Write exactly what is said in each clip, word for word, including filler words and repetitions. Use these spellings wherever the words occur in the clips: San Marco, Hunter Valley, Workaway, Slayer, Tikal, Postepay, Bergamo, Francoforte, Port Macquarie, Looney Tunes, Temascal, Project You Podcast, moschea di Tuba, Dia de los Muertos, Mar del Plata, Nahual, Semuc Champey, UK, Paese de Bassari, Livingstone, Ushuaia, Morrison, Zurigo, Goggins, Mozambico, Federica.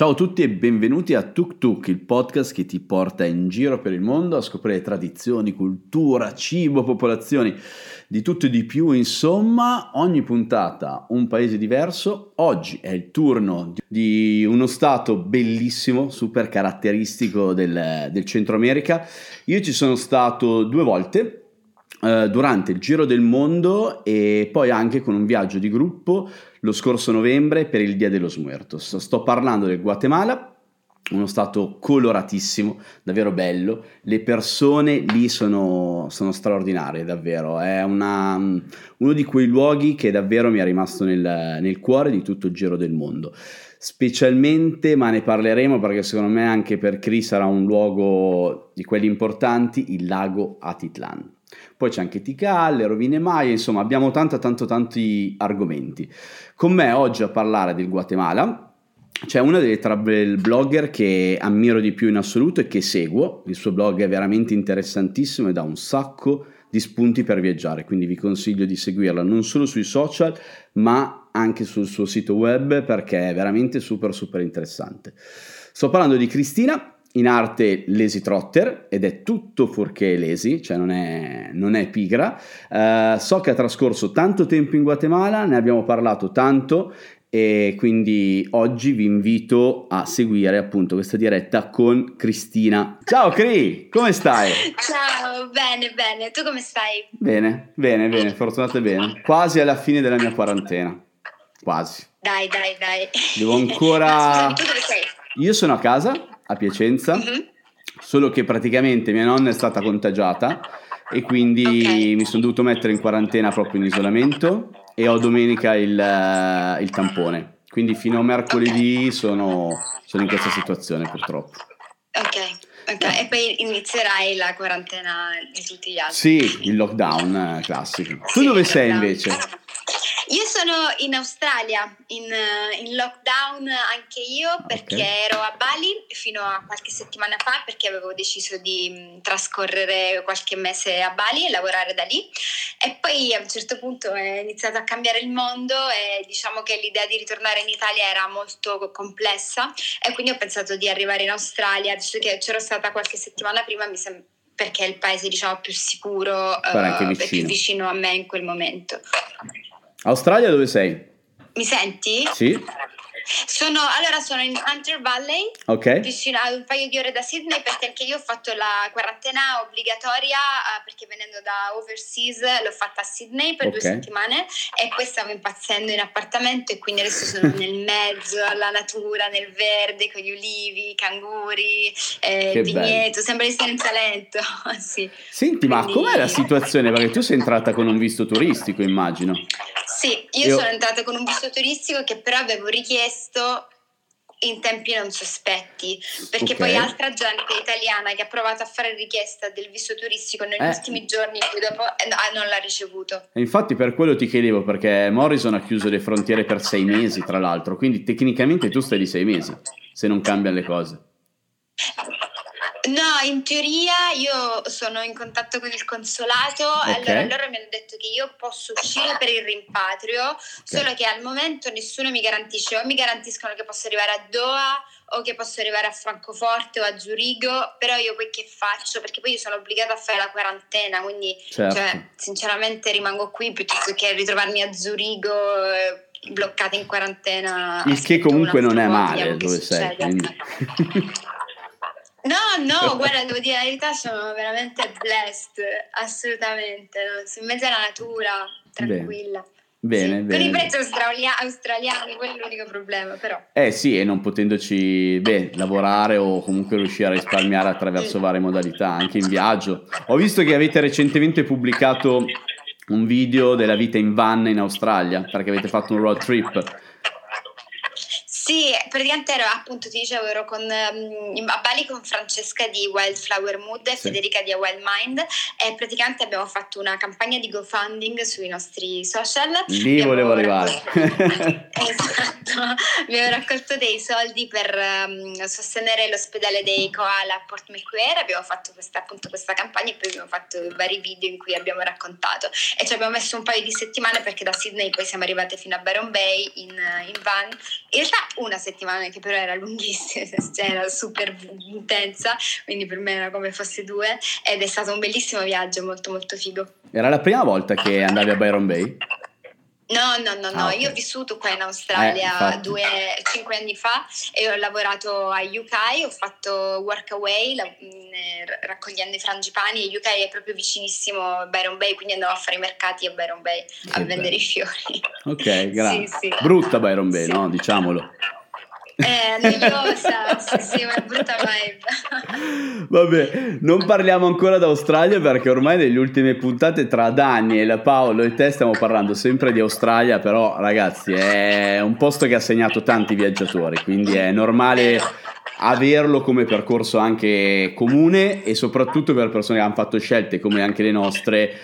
Ciao a tutti e benvenuti a Tuk Tuk, il podcast che ti porta in giro per il mondo a scoprire tradizioni, cultura, cibo, popolazioni, di tutto e di più, insomma, ogni puntata un paese diverso. Oggi è il turno di uno stato bellissimo, super caratteristico del, del Centro America. Io ci sono stato due volte durante il giro del mondo e poi anche con un viaggio di gruppo lo scorso novembre per il Dia de los Muertos. Sto parlando del Guatemala, uno stato coloratissimo, davvero bello. Le persone lì sono, sono straordinarie, davvero. È una, uno di quei luoghi che davvero mi è rimasto nel, nel cuore di tutto il giro del mondo. Specialmente, ma ne parleremo perché secondo me anche per Cris sarà un luogo di quelli importanti, il lago Atitlán. Poi c'è anche Tikal, le rovine Maya, insomma abbiamo tanto tanto tanti argomenti. Con me oggi a parlare del Guatemala c'è una delle travel blogger che ammiro di più in assoluto e che seguo. Il suo blog è veramente interessantissimo e dà un sacco di spunti per viaggiare, quindi vi consiglio di seguirla non solo sui social ma anche sul suo sito web perché è veramente super super interessante. Sto parlando di Cristina, in arte Lazy Trotter, ed è tutto fuorché lazy, cioè non è, non è pigra. Uh, so che ha trascorso tanto tempo in Guatemala, ne abbiamo parlato tanto e quindi oggi vi invito a seguire appunto questa diretta con Cristina. Ciao Cri, come stai? Ciao, bene, bene, tu come stai? Bene, bene, bene, fortunate bene, quasi alla fine della mia quarantena, quasi. Dai, dai, dai. Devo ancora... No, scusami, tu dove sei? Io sono a casa, a Piacenza, mm-hmm. Solo che praticamente mia nonna è stata contagiata e quindi okay. Mi sono dovuto mettere in quarantena proprio in isolamento e ho domenica il, uh, il tampone, quindi fino a mercoledì okay. sono, sono in questa situazione purtroppo. Ok. Okay. E poi inizierai la quarantena di tutti gli altri. Sì, il lockdown classico. Tu sì, dove sei lockdown. Invece? Io sono in Australia, in, in lockdown anche io perché okay. ero a Bali fino a qualche settimana fa perché avevo deciso di trascorrere qualche mese a Bali e lavorare da lì e poi a un certo punto è iniziato a cambiare il mondo e diciamo che l'idea di ritornare in Italia era molto complessa e quindi ho pensato di arrivare in Australia, visto che c'ero stata qualche settimana prima mi sem- perché è il paese diciamo più sicuro uh, vicino. più vicino a me in quel momento. Australia dove sei? Mi senti? Sì. Sono, allora sono in Hunter Valley, okay. vicino a un paio di ore da Sydney perché anche io ho fatto la quarantena obbligatoria uh, perché venendo da overseas l'ho fatta a Sydney per okay. due settimane e poi stavo impazzendo in appartamento e quindi adesso sono nel mezzo alla natura, nel verde, con gli ulivi, i canguri, eh, il vigneto, sembra di stare in Salento. Sì. Senti, quindi... ma com'è la situazione? Perché tu sei entrata con un visto turistico, immagino. Sì, io, io sono entrata con un visto turistico che però avevo richiesto in tempi non sospetti, perché okay. poi altra gente italiana che ha provato a fare richiesta del visto turistico negli eh. ultimi giorni poi dopo eh, non l'ha ricevuto. E infatti per quello ti chiedevo, perché Morrison ha chiuso le frontiere per sei mesi tra l'altro, quindi tecnicamente tu stai di sei mesi, se non cambiano le cose. No, in teoria io sono in contatto con il consolato, okay. allora loro mi hanno detto che io posso uscire per il rimpatrio, okay. solo che al momento nessuno mi garantisce, o mi garantiscono che posso arrivare a Doha o che posso arrivare a Francoforte o a Zurigo, però io poi che faccio? Perché poi io sono obbligata a fare la quarantena, quindi certo. cioè, sinceramente rimango qui piuttosto che ritrovarmi a Zurigo eh, bloccata in quarantena. Il che comunque non è male dove sei. No, no, guarda, devo dire la verità, sono veramente blessed, assolutamente, no? In mezzo alla natura, tranquilla. Bene, sì. bene. Con i prezzi australia- australiani, quello è l'unico problema, però. Eh sì, e non potendoci, beh, lavorare o comunque riuscire a risparmiare attraverso mm. varie modalità, anche in viaggio. Ho visto che avete recentemente pubblicato un video della vita in van in Australia, perché avete fatto un road trip. Sì, praticamente ero, appunto ti dicevo, ero con, um, a Bali con Francesca di Wildflower Mood e sì. Federica di A Wild Mind e praticamente abbiamo fatto una campagna di GoFunding sui nostri social. Lì volevo arrivare. Esatto, abbiamo raccolto dei soldi per um, sostenere l'ospedale dei Koala a Port Macquarie, abbiamo fatto questa, appunto questa campagna e poi abbiamo fatto vari video in cui abbiamo raccontato e ci abbiamo messo un paio di settimane perché da Sydney poi siamo arrivate fino a Byron Bay in, in van. In realtà una settimana, che però era lunghissima, cioè era super intensa, quindi per me era come fosse due, ed è stato un bellissimo viaggio, molto molto figo. Era la prima volta che andavi a Byron Bay? No, no, no, no. Ah, okay. Io ho vissuto qua in Australia eh, due, cinque anni fa e ho lavorato a U K, ho fatto workaway la, mh, raccogliendo i frangipani, e U K è proprio vicinissimo a Byron Bay, quindi andavo a fare i mercati a Byron Bay che a bello. vendere i fiori. Ok, grazie. Sì, sì. Brutta Byron Bay, sì. No? Diciamolo. Eh, noiosa, sì, sì, una brutta vibe. Vabbè, non parliamo ancora d'Australia perché ormai nelle ultime puntate tra Daniel, Paolo e te stiamo parlando sempre di Australia, però ragazzi è un posto che ha segnato tanti viaggiatori, quindi è normale averlo come percorso anche comune, e soprattutto per persone che hanno fatto scelte come anche le nostre.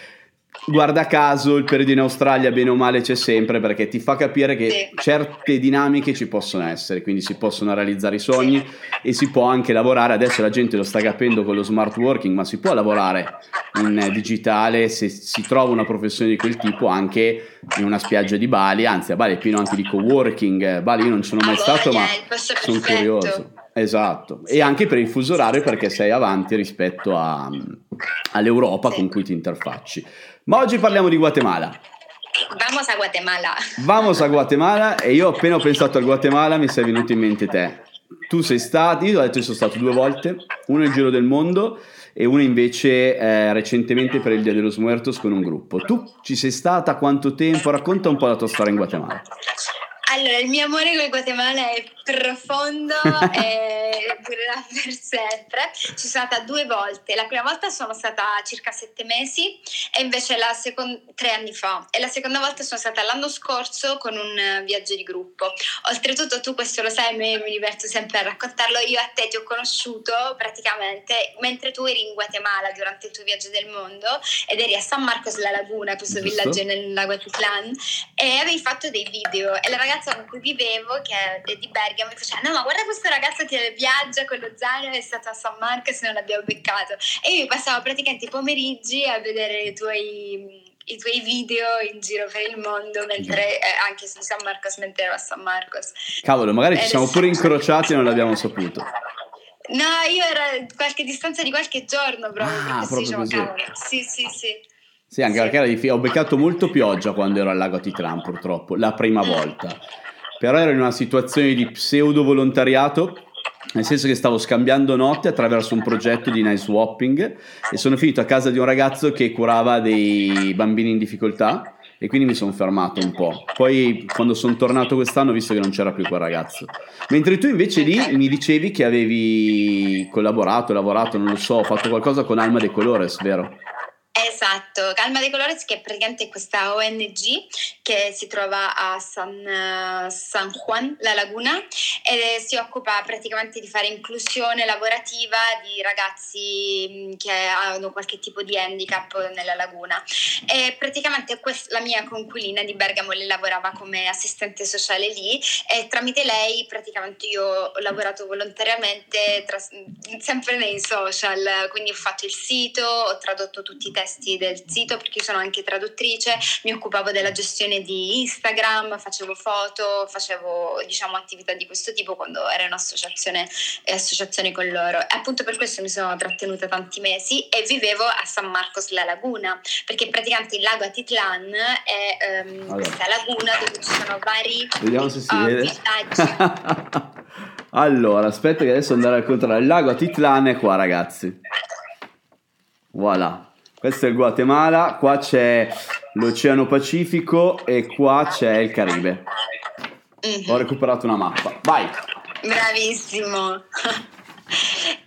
Guarda caso il periodo in Australia bene o male c'è sempre, perché ti fa capire che sì. certe dinamiche ci possono essere, quindi si possono realizzare i sogni sì. e si può anche lavorare. Adesso la gente lo sta capendo con lo smart working, ma si può lavorare in digitale se si trova una professione di quel tipo anche in una spiaggia di Bali, anzi a Bali è pieno anche di coworking. Bali io non sono mai allora, stato, ma sono curioso. Esatto, sì. E anche per il fuso orario, perché sei avanti rispetto a, all'Europa sì. con cui ti interfacci. Ma oggi parliamo di Guatemala. Vamos a Guatemala. Vamos a Guatemala, e io appena ho pensato al Guatemala mi sei venuto in mente te. Tu sei stato, io ho detto che sono stato due volte, uno in giro del mondo e uno invece eh, recentemente per il Dia de los Muertos con un gruppo. Tu ci sei stata quanto tempo? Racconta un po' la tua storia in Guatemala. Allora, il mio amore con il Guatemala è profondo e durerà per sempre. Ci sono stata due volte. La prima volta sono stata circa sette mesi e invece la seconda tre anni fa. E la seconda volta sono stata l'anno scorso con un viaggio di gruppo. Oltretutto, tu questo lo sai, me, mi diverto sempre a raccontarlo. Io a te ti ho conosciuto praticamente mentre tu eri in Guatemala durante il tuo viaggio del mondo, ed eri a San Marcos la Laguna, questo Giusto. villaggio nel lago Atitlán, e avevi fatto dei video. E la ragazza con cui vivevo, che è di Bergamo, mi faceva: no, ma guarda questo ragazzo che viaggia con lo zaino, è stato a San Marco, se non l'abbiamo beccato. E io mi passavo praticamente i pomeriggi a vedere i tuoi, i tuoi video in giro per il mondo, mentre eh, anche su San Marcos, mentre ero a San Marcos. Cavolo, magari ci siamo pure incrociati e non l'abbiamo saputo. No, io ero a qualche distanza di qualche giorno proprio. Ah, proprio sì, così. Diciamo, sì, sì, sì. Sì, anche sì. perché era di... ho beccato molto pioggia quando ero al lago Atitlán, purtroppo, la prima volta. Però ero in una situazione di pseudo volontariato, nel senso che stavo scambiando note attraverso un progetto di night swapping, e sono finito a casa di un ragazzo che curava dei bambini in difficoltà, e quindi mi sono fermato un po'. Poi quando sono tornato quest'anno ho visto che non c'era più quel ragazzo. Mentre tu invece lì mi dicevi che avevi collaborato, lavorato, non lo so, fatto qualcosa con Alma De Colores, vero? Esatto, Alma De Colores, che è praticamente questa O N G che si trova a San, uh, San Juan la Laguna, e si occupa praticamente di fare inclusione lavorativa di ragazzi che hanno qualche tipo di handicap nella laguna. E praticamente questa, la mia coinquilina di Bergamo le lavorava come assistente sociale lì, e tramite lei praticamente io ho lavorato volontariamente tra, sempre nei social, quindi ho fatto il sito, ho tradotto tutti i testi del sito, perché io sono anche traduttrice, mi occupavo della gestione di Instagram, facevo foto, facevo diciamo attività di questo tipo quando era in associazione, associazione con loro, e appunto per questo mi sono trattenuta tanti mesi, e vivevo a San Marcos la Laguna, perché praticamente il lago Atitlán è um, allora. questa laguna dove ci sono vari vediamo se si uh, vede villaggi. Allora aspetta che adesso andare al contrario, il lago Atitlán è qua ragazzi, voilà. Questo è il Guatemala, qua c'è l'Oceano Pacifico e qua c'è il Caribe. Mm-hmm. Ho recuperato una mappa. Vai! Bravissimo!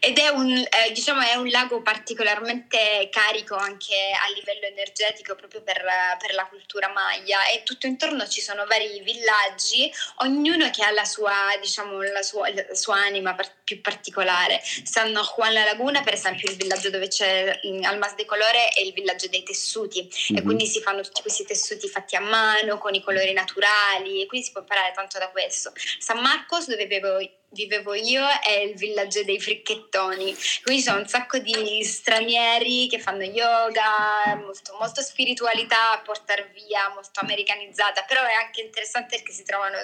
Ed è un, eh, diciamo, è un lago particolarmente carico anche a livello energetico, proprio per, per la cultura maya, e tutto intorno ci sono vari villaggi, ognuno che ha la sua, diciamo, la sua, la sua anima par- più particolare. San Juan la Laguna, per esempio, il villaggio dove c'è Almas de Colore è il villaggio dei tessuti, mm-hmm. e quindi si fanno tutti questi tessuti fatti a mano con i colori naturali, e quindi si può imparare tanto da questo. San Marcos, dove vivevo, vivevo io, è il villaggio dei fric ricchettoni. Qui c'è un sacco di stranieri che fanno yoga, molto, molto spiritualità a portar via, molto americanizzata, però è anche interessante perché si trovano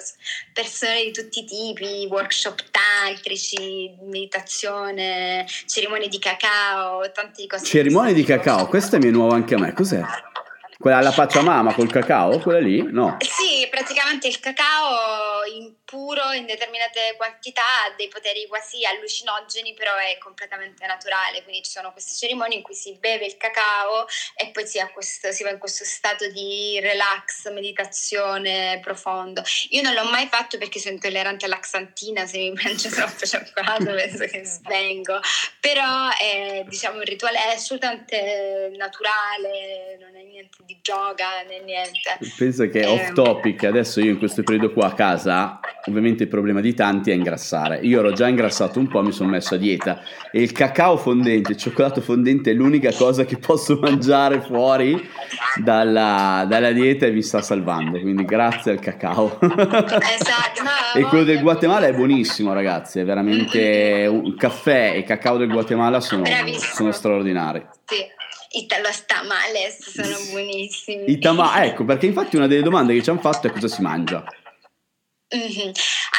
persone di tutti i tipi, workshop tantrici, meditazione, cerimonie di cacao, tante cose. Cerimonie di cacao, questa mi è nuova anche a me, cos'è? Quella alla Pachamama col cacao, quella lì? No. Sì, praticamente il cacao in puro in determinate quantità ha dei poteri quasi allucinogeni, però è completamente naturale, quindi ci sono queste cerimonie in cui si beve il cacao e poi si, ha questo, si va in questo stato di relax, meditazione profondo. Io non l'ho mai fatto perché sono intollerante alla laxantina, se mi mangio troppo cioccolato penso che svengo, però è, diciamo, un rituale è assolutamente naturale, non è niente di yoga né niente. Penso che è off topic. Adesso io in questo periodo qua a casa, ovviamente il problema di tanti è ingrassare. Io ero già ingrassato un po', mi sono messo a dieta e il cacao fondente, il cioccolato fondente è l'unica cosa che posso mangiare fuori dalla, dalla dieta e mi sta salvando, quindi grazie al cacao. Esatto. E quello del Guatemala è buonissimo, ragazzi, è veramente un caffè e cacao del Guatemala sono, sono straordinari. Sì. I tamales sono buonissimi. I tama- ecco, perché infatti una delle domande che ci hanno fatto è cosa si mangia. Mm-hmm.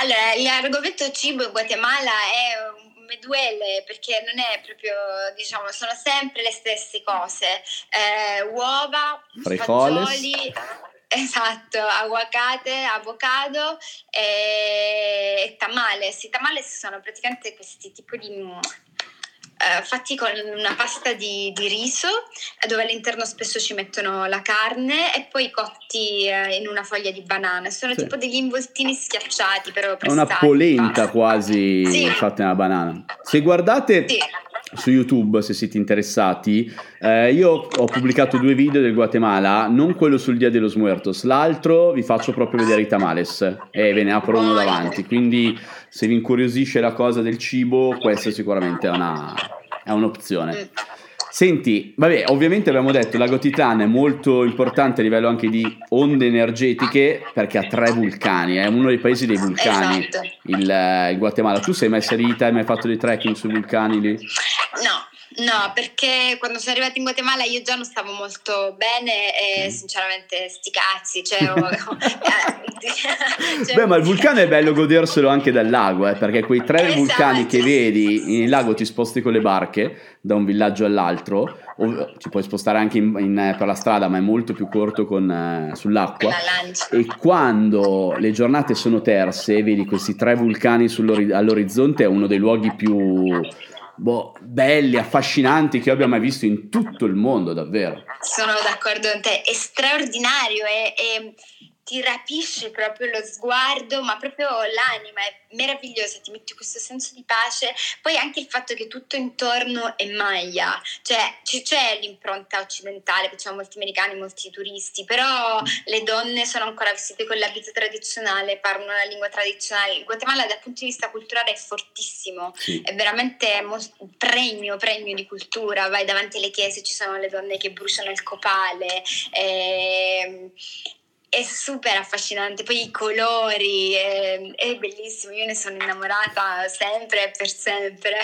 Allora, l'argomento cibo in Guatemala è un meduele, perché non è proprio, diciamo, sono sempre le stesse cose. Eh, uova, Frijoles. Fagioli... Esatto, aguacate, avocado e, e tamales. I tamales sono praticamente questi tipi di... Uh, fatti con una pasta di, di riso dove all'interno spesso ci mettono la carne e poi cotti uh, in una foglia di banana. Sono sì. Tipo degli involtini schiacciati, però prestati. È una polenta pasta. Quasi sì. Fatta nella banana. Se guardate sì. Su YouTube, se siete interessati, eh, io ho pubblicato due video del Guatemala, non quello sul Dia de los Muertos, l'altro vi faccio proprio vedere i tamales e ve ne apro uno davanti, quindi se vi incuriosisce la cosa del cibo, questa sicuramente è, una, è un'opzione. Senti, vabbè, ovviamente abbiamo detto lago Atitlán è molto importante a livello anche di onde energetiche perché ha tre vulcani, è uno dei paesi dei vulcani, esatto. il, il Guatemala. Tu sei mai salita, hai mai fatto dei trekking sui vulcani lì? No. No, perché quando sono arrivata in Guatemala io già non stavo molto bene e sinceramente sti cazzi, cioè, cioè... Beh, ma il vulcano è bello goderselo anche dal lago, eh, perché quei tre esatto. vulcani che vedi in lago, ti sposti con le barche da un villaggio all'altro, o ci puoi spostare anche in, in, per la strada, ma è molto più corto con, eh, sull'acqua, e quando le giornate sono terse vedi questi tre vulcani all'orizzonte, è uno dei luoghi più... Boh, belli, affascinanti che io abbia mai visto in tutto il mondo, davvero. Sono d'accordo con te, è straordinario, è, è, ti rapisce proprio lo sguardo, ma proprio l'anima, è meravigliosa, ti metti questo senso di pace. Poi anche il fatto che tutto intorno è maglia, cioè c- c'è l'impronta occidentale, che c'è molti americani, molti turisti, però le donne sono ancora vestite con l'abito tradizionale, parlano la lingua tradizionale. Il Guatemala dal punto di vista culturale è fortissimo, sì. È veramente mo- pregno, pregno di cultura, vai davanti alle chiese, ci sono le donne che bruciano il copale, ehm, è super affascinante, poi i colori, è, è bellissimo, io ne sono innamorata sempre e per sempre.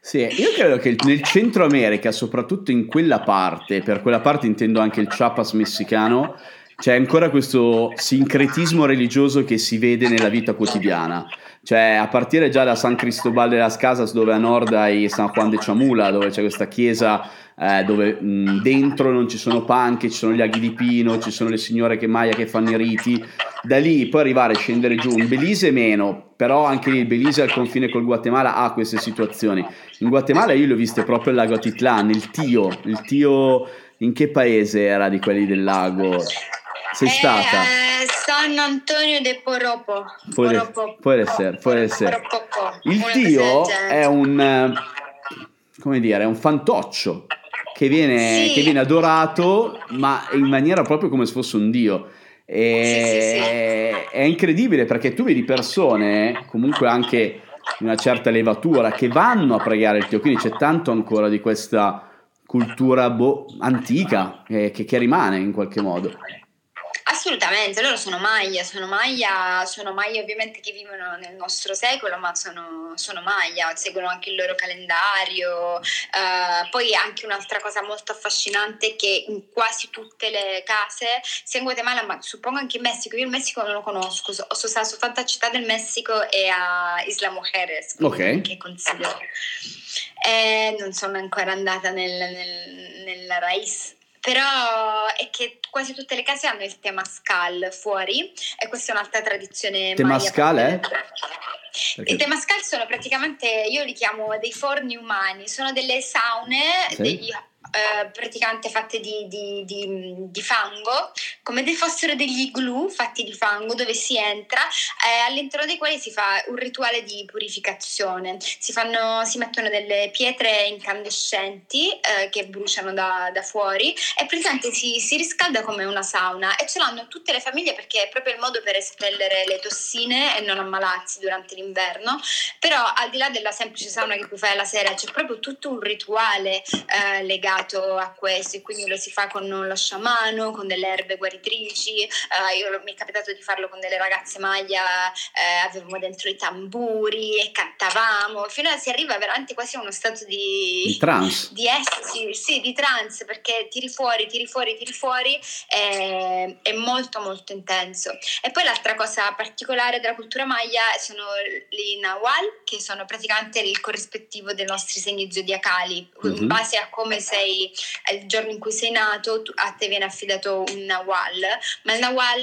Sì, io credo che nel Centro America, soprattutto in quella parte, per quella parte intendo anche il Chiapas messicano, c'è ancora questo sincretismo religioso che si vede nella vita quotidiana. Cioè, a partire già da San Cristobal de las Casas, dove a nord hai San Juan de Chamula, dove c'è questa chiesa eh, dove mh, dentro non ci sono panche, ci sono gli aghi di pino, ci sono le signore che maia che fanno i riti. Da lì puoi arrivare a scendere giù, in Belize meno, però anche lì, Belize al confine col Guatemala ha queste situazioni. In Guatemala io le ho viste proprio al lago Atitlán, il Tio, il Tio in che paese era di quelli del lago? Sei eh, stata? Eh, San Antonio de Poropo. Può essere, può essere. Il Tio è un, come dire, è un fantoccio che viene, sì. che viene adorato, ma in maniera proprio come se fosse un dio. E sì, sì, sì. È incredibile perché tu vedi persone, comunque anche una certa levatura, che vanno a pregare il Tio, quindi c'è tanto ancora di questa cultura bo- antica eh, che, che rimane in qualche modo. Assolutamente, loro sono Maya, sono Maya, sono Maya ovviamente che vivono nel nostro secolo, ma sono, sono Maya, seguono anche il loro calendario. Uh, poi anche un'altra cosa molto affascinante è che in quasi tutte le case, sia in Guatemala ma suppongo anche in Messico, io il Messico non lo conosco, so, so, so soltanto a Città del Messico e a Isla Mujeres, okay, che consiglio. Eh, non sono ancora andata nel, nel, nella Raiz. Però è che quasi tutte le case hanno il Temascal fuori e questa è un'altra tradizione. Temascal è? Eh? Perché... I Temascal sono praticamente, io li chiamo dei forni umani, sono delle saune, sì, degli, eh, praticamente fatte di, di, di, di fango, come se fossero degli igloo fatti di fango dove si entra, eh, all'interno dei quali si fa un rituale di purificazione, si, fanno, si mettono delle pietre incandescenti eh, che bruciano da, da fuori e praticamente si, si riscalda come una sauna, e ce l'hanno tutte le famiglie perché è proprio il modo per espellere le tossine e non ammalarsi durante l'inverno. Però al di là della semplice sauna che tu fai alla sera c'è proprio tutto un rituale eh, legato a questo, e quindi lo si fa con lo sciamano, con delle erbe guaritrici. Uh, io mi è capitato di farlo con delle ragazze Maya, eh, avevamo dentro i tamburi e cantavamo, fino a si arriva veramente quasi a uno stato di, di trance, di estasi, sì, di trance, perché tiri fuori, tiri fuori, tiri fuori, eh, è molto molto intenso. E poi l'altra cosa particolare della cultura Maya sono i Nahual, che sono praticamente il corrispettivo dei nostri segni zodiacali, mm-hmm, in base a come sei, il giorno in cui sei nato tu, a te viene affidato un Nahual. Ma il Nahual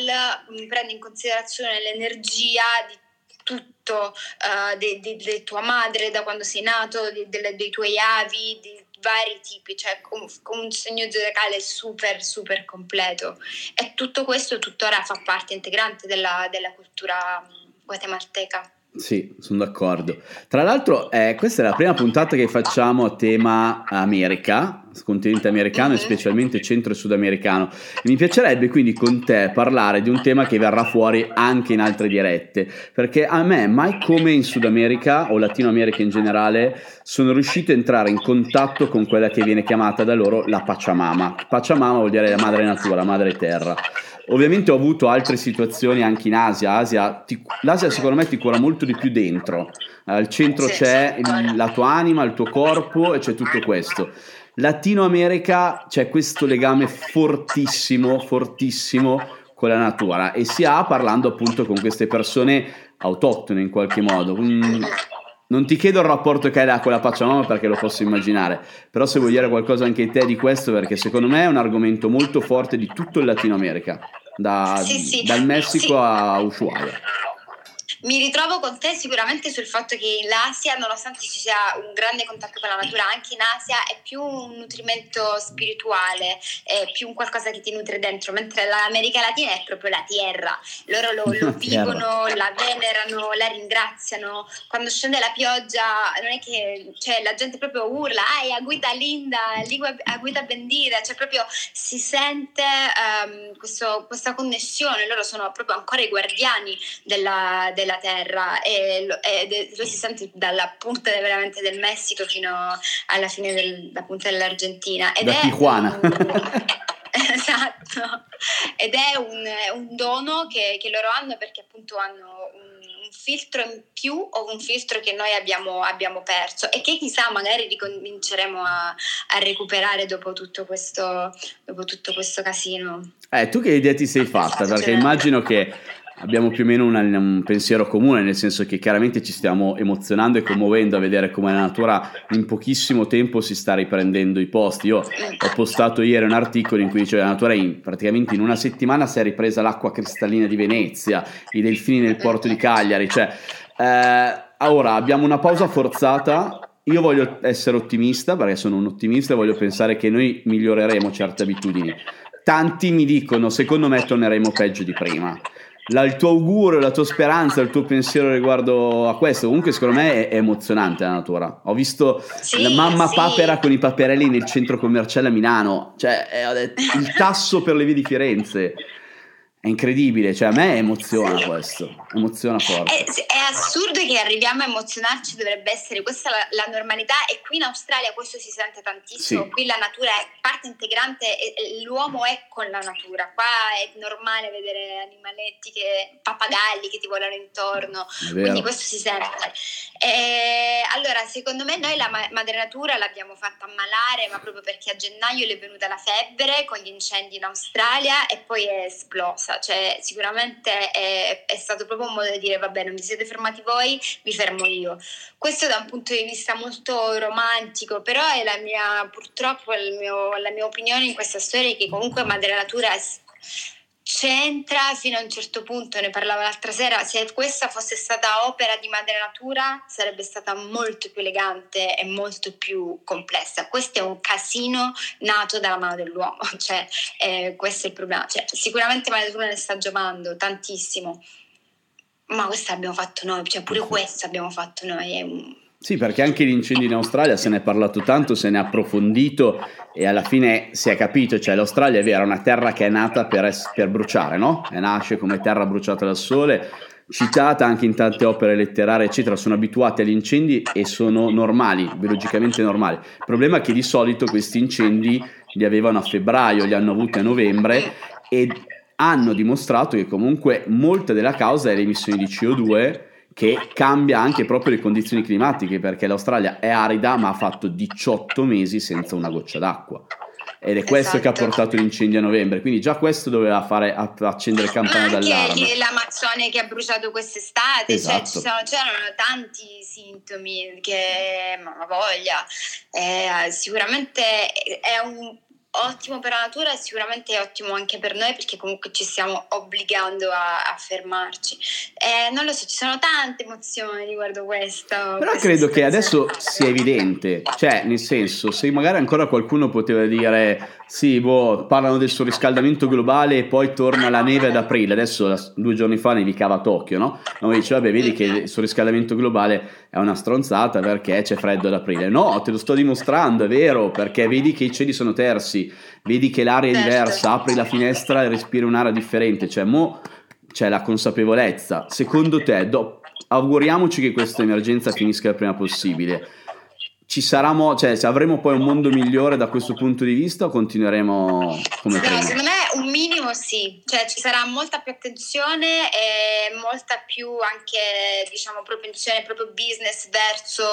prende in considerazione l'energia di tutto, uh, di de, de, de tua madre da quando sei nato, de, de, dei tuoi avi, di vari tipi, cioè con, con un segno zodiacale super super completo. E tutto questo tuttora fa parte integrante della, della cultura guatemalteca. Sì, sono d'accordo. Tra l'altro eh, questa è la prima puntata che facciamo a tema America, continente americano e specialmente centro e sudamericano, e mi piacerebbe quindi con te parlare di un tema che verrà fuori anche in altre dirette, perché a me mai come in Sud America o Latino America in generale sono riuscito a entrare in contatto con quella che viene chiamata da loro la Pachamama. Pachamama vuol dire la madre natura, la madre terra. Ovviamente ho avuto altre situazioni anche in Asia. Asia ti, l'Asia secondo me ti cura molto di più dentro. Al centro c'è la tua anima, il tuo corpo e c'è tutto questo. Latino America c'è questo legame fortissimo, fortissimo con la natura, e si ha parlando appunto con queste persone autoctone in qualche modo. Mm. Non ti chiedo il rapporto che hai là con la Pachamama perché lo posso immaginare, però se vuoi dire qualcosa anche te di questo, perché secondo me è un argomento molto forte di tutto il Latino America, da, sì, sì, dal Messico, sì, a Ushuaia. Mi ritrovo con te sicuramente sul fatto che l'Asia, nonostante ci sia un grande contatto con la natura, anche in Asia è più un nutrimento spirituale, è più un qualcosa che ti nutre dentro, mentre l'America Latina è proprio la terra. Loro lo, lo vivono, la venerano, la ringraziano. Quando scende la pioggia non è che, cioè, la gente proprio urla "Ay, aguita linda, aguita bendita", cioè proprio si sente um, questo, questa connessione. Loro sono proprio ancora i guardiani della, della la terra, e lo, e lo si sente dalla punta del, veramente del Messico fino alla fine della punta dell'Argentina, ed da è Tijuana. Esatto, ed è un, un dono che, che loro hanno, perché appunto hanno un un filtro in più, o un filtro che noi abbiamo, abbiamo perso, e che chissà magari ricominceremo a, a recuperare dopo tutto questo dopo tutto questo casino. Eh, tu che idea ti sei fatta? Perché immagino che abbiamo più o meno un, un pensiero comune, nel senso che chiaramente ci stiamo emozionando e commuovendo a vedere come la natura in pochissimo tempo si sta riprendendo i posti. Io ho postato ieri un articolo in cui dicevo la natura in, praticamente in una settimana si è ripresa l'acqua cristallina di Venezia, i delfini nel porto di Cagliari, cioè eh, ora abbiamo una pausa forzata. Io voglio essere ottimista, perché sono un ottimista e voglio pensare che noi miglioreremo certe abitudini. Tanti mi dicono secondo me torneremo peggio di prima. La, il tuo augurio, la tua speranza, il tuo pensiero riguardo a questo, comunque secondo me è, è emozionante la natura. Ho visto sì, la mamma sì. papera con i paperelli nel centro commerciale a Milano, cioè eh, il tasso per le vie di Firenze. È incredibile, cioè a me emoziona questo, emoziona forte. È, è assurdo che arriviamo a emozionarci, dovrebbe essere questa la, la normalità, e qui in Australia questo si sente tantissimo, sì. Qui la natura è parte integrante, e l'uomo è con la natura, qua è normale vedere animaletti, che, pappagalli che ti volano intorno, quindi questo si sente. E allora secondo me noi la ma- madre natura l'abbiamo fatta ammalare, ma proprio perché a gennaio le è venuta la febbre con gli incendi in Australia e poi è esplosa, cioè sicuramente è, è stato proprio un modo di dire vabbè, non vi siete fermati voi, mi fermo io. Questo da un punto di vista molto romantico, però è la mia, purtroppo è il mio, la mia opinione in questa storia, che comunque madre natura è, c'entra fino a un certo punto, ne parlavo l'altra sera, se questa fosse stata opera di madre natura sarebbe stata molto più elegante e molto più complessa. Questo è un casino nato dalla mano dell'uomo, cioè eh, questo è il problema, cioè, sicuramente madre natura ne sta giocando tantissimo, ma questo abbiamo fatto noi, cioè pure questo abbiamo fatto noi, è un... Sì, perché anche gli incendi in Australia se ne è parlato tanto, se ne è approfondito e alla fine si è capito, cioè l'Australia è vera, è una terra che è nata per, es- per bruciare, no? E nasce come terra bruciata dal sole, citata anche in tante opere letterarie, eccetera, sono abituati agli incendi e sono normali, biologicamente normali. Il problema è che di solito questi incendi li avevano a febbraio, li hanno avuti a novembre e hanno dimostrato che comunque molta della causa è le emissioni di C O due, che cambia anche proprio le condizioni climatiche, perché l'Australia è arida ma ha fatto diciotto mesi senza una goccia d'acqua, ed è questo, esatto, che ha portato l'incendio a novembre, quindi già questo doveva fare accendere campana d'allarme. Anche l'Amazzonia che ha bruciato quest'estate, esatto. Cioè, ci sono, c'erano tanti sintomi che mamma voglia, eh, sicuramente è un ottimo per la natura e sicuramente è ottimo anche per noi, perché comunque ci stiamo obbligando a, a fermarci. Eh, non lo so, ci sono tante emozioni riguardo questo. Però credo che adesso sia evidente, cioè nel senso, se magari ancora qualcuno poteva dire sì, boh, parlano del surriscaldamento globale e poi torna la neve ad aprile, adesso due giorni fa nevicava a Tokyo, no? No, dice vabbè, vedi che il surriscaldamento globale è una stronzata perché c'è freddo ad aprile. No, te lo sto dimostrando, è vero, perché vedi che i cieli sono tersi, vedi che l'aria è diversa, apri la finestra e respiri un'aria differente, cioè mo c'è la consapevolezza. Secondo te, do, auguriamoci che questa emergenza finisca il prima possibile, ci sarà mo- cioè avremo poi un mondo migliore da questo punto di vista o continueremo come prima? No, secondo me un minimo sì, cioè ci sarà molta più attenzione e molta più anche, diciamo, propensione, proprio business verso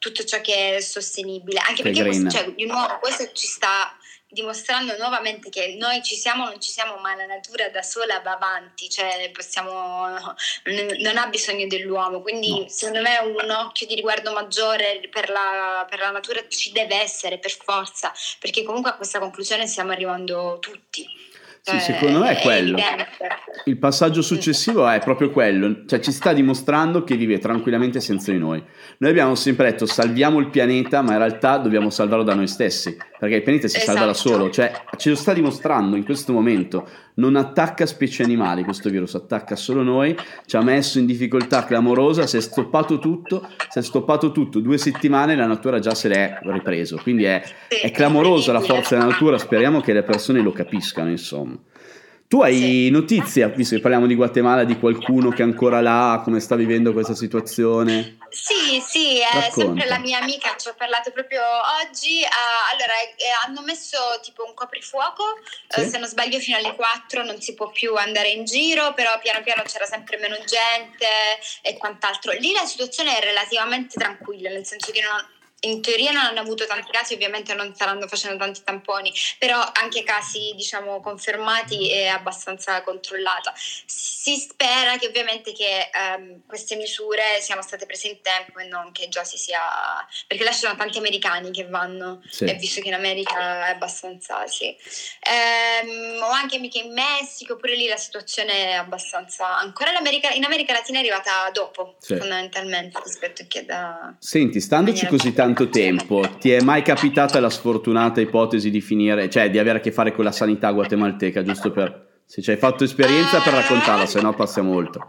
tutto ciò che è sostenibile, anche perché questo, cioè, di nuovo questo ci sta dimostrando nuovamente che noi ci siamo o non ci siamo, ma la natura da sola va avanti, cioè possiamo, non ha bisogno dell'uomo, quindi no. Secondo me un occhio di riguardo maggiore per la, per la natura ci deve essere per forza, perché comunque a questa conclusione stiamo arrivando tutti. Sì, secondo me è quello. Il passaggio successivo è proprio quello, cioè ci sta dimostrando che vive tranquillamente senza di noi. Noi abbiamo sempre detto salviamo il pianeta, ma in realtà dobbiamo salvarlo da noi stessi, perché il pianeta si, esatto, salva da solo, cioè ce lo sta dimostrando in questo momento. Non attacca specie animali, questo virus attacca solo noi, ci ha messo in difficoltà clamorosa, si è stoppato tutto, si è stoppato tutto, due settimane la natura già se l'è ripreso, quindi è, è clamorosa la forza della natura, speriamo che le persone lo capiscano, insomma. Tu hai notizia, visto che parliamo di Guatemala, di qualcuno che è ancora là, come sta vivendo questa situazione? Sì, sì, è Racconta. Sempre la mia amica, ci ho parlato proprio oggi. Uh, allora, eh, hanno messo tipo un coprifuoco, sì. eh, se non sbaglio fino alle quattro non si può più andare in giro, però piano piano c'era sempre meno gente e quant'altro. Lì la situazione è relativamente tranquilla, nel senso che non... in teoria non hanno avuto tanti casi, ovviamente non staranno facendo tanti tamponi, però anche casi, diciamo, confermati è abbastanza controllata. Si spera che ovviamente che um, queste misure siano state prese in tempo e non che già si sia, perché là ci sono tanti americani che vanno, sì. E visto che in America è abbastanza, sì. Um, ho anche amiche in Messico, pure lì la situazione è abbastanza, ancora l'America, in America Latina è arrivata dopo, sì. Fondamentalmente rispetto che da... Senti, standoci così tanto tempo, ti è mai capitata la sfortunata ipotesi di finire, cioè di avere a che fare con la sanità guatemalteca, giusto per, se ci hai fatto esperienza per raccontarla, se no passiamo oltre.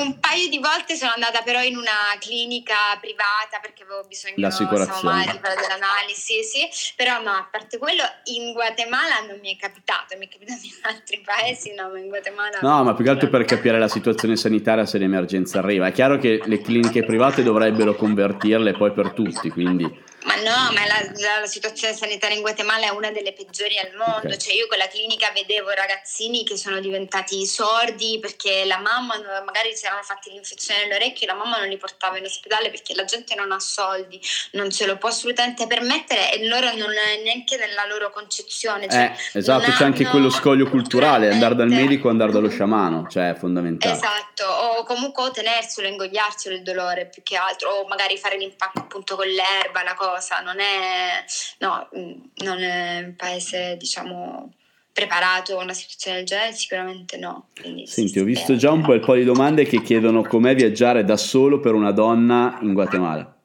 un paio di volte sono andata però in una clinica privata perché avevo bisogno di fare dell'analisi, sì, però no, a parte quello in Guatemala non mi è capitato, mi è capitato in altri paesi, no, ma in Guatemala no, no, ma più che altro per capire la situazione sanitaria se l'emergenza arriva. È chiaro che le cliniche private dovrebbero convertirle poi per tutti, quindi... Ma no, ma la, la, la situazione sanitaria in Guatemala è una delle peggiori al mondo, okay. Cioè io con la clinica vedevo ragazzini che sono diventati sordi perché la mamma, magari si erano fatti l'infezione all'orecchio, la mamma non li portava in ospedale perché la gente non ha soldi, non ce lo può assolutamente permettere e loro non è neanche nella loro concezione, cioè, eh, esatto, c'è anche quello scoglio culturale, andare dal medico o andare dallo sciamano, cioè è fondamentale, esatto, o comunque o tenerselo, ingoiarselo il dolore più che altro, o magari fare l'impacco appunto con l'erba, la cosa. Non è, no, non è un paese, diciamo, preparato a una situazione del genere, sicuramente no. Quindi senti, si ho visto già un bel po' di domande che chiedono com'è viaggiare da solo per una donna in Guatemala.